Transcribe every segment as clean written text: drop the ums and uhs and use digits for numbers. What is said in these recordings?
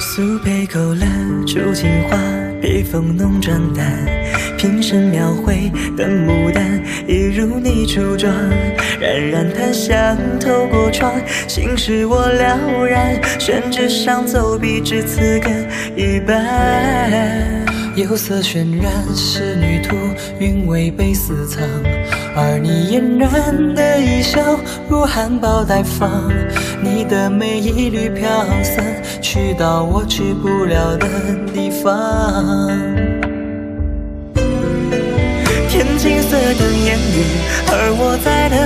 素胚勾栏，烛镜花，披风弄转淡，瓶身描绘的牡丹，一如你初妆。冉冉檀香透过窗，心事我了然，宣纸上走笔至此干一半。釉色渲染仕女图，韵味被私藏。而你嫣然的一笑，如含苞待放。 你的美一缕飘散，去到我去不了的地方。天青色等烟雨，而我在等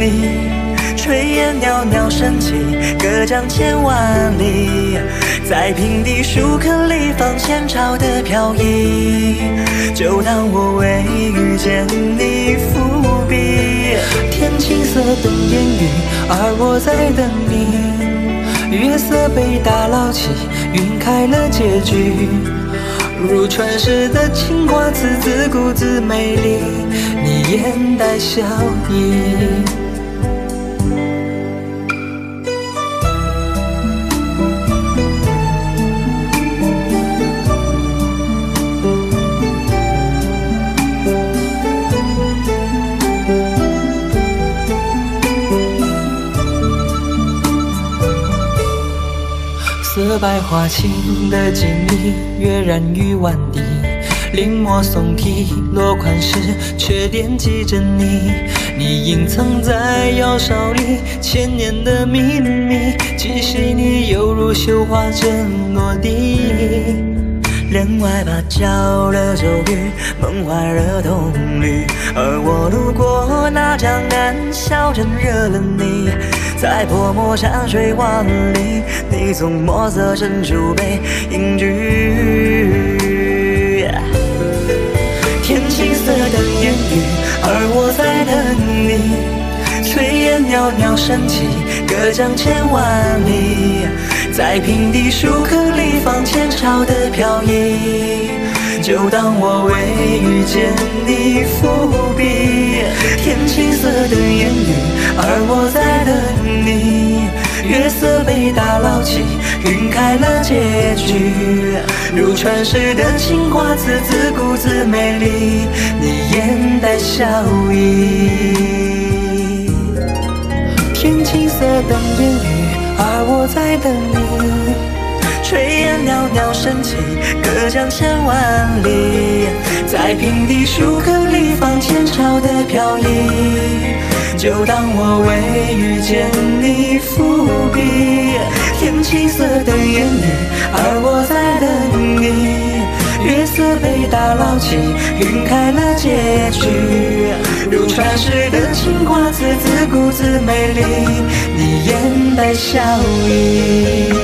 你。炊烟袅袅升起，隔江千万里。在平地树坑里放前朝的飘逸，就当我为遇见你伏笔。天青色等烟雨。 而我在等你，月色被打捞起，晕开了结局。如传世的青花瓷，自顾自美丽，你眼带笑意。 色白花青的锦衣，跃然于碗底。临摹宋体落款时，却惦记着你。你隐藏在窑烧里千年的秘密，今夕你犹如绣花针落地。帘外芭蕉了酒雨，门外了铜绿。而我路过那江南，小镇惹了你。 在泼墨山水画里，你总墨色深处被隐居。天青色等烟雨，而我在等你。炊烟袅袅升起，隔江千万里。在平地树坑里放前朝的飘逸，就当我为遇见你伏笔。天青色等烟雨，而我在等。 月色被打捞起，晕开了结局。如传世的青花瓷，自顾自美丽，你眼带笑意。天青色等烟雨，而我在等你。炊烟袅袅升起，隔江千万里，在平地树坑里放前朝的飘逸。 就当我为遇见你伏笔，天青色等烟雨，而我在等你。月色被打捞起，晕开了结局。如传世的青花瓷，自顾自美丽，你眼带笑意。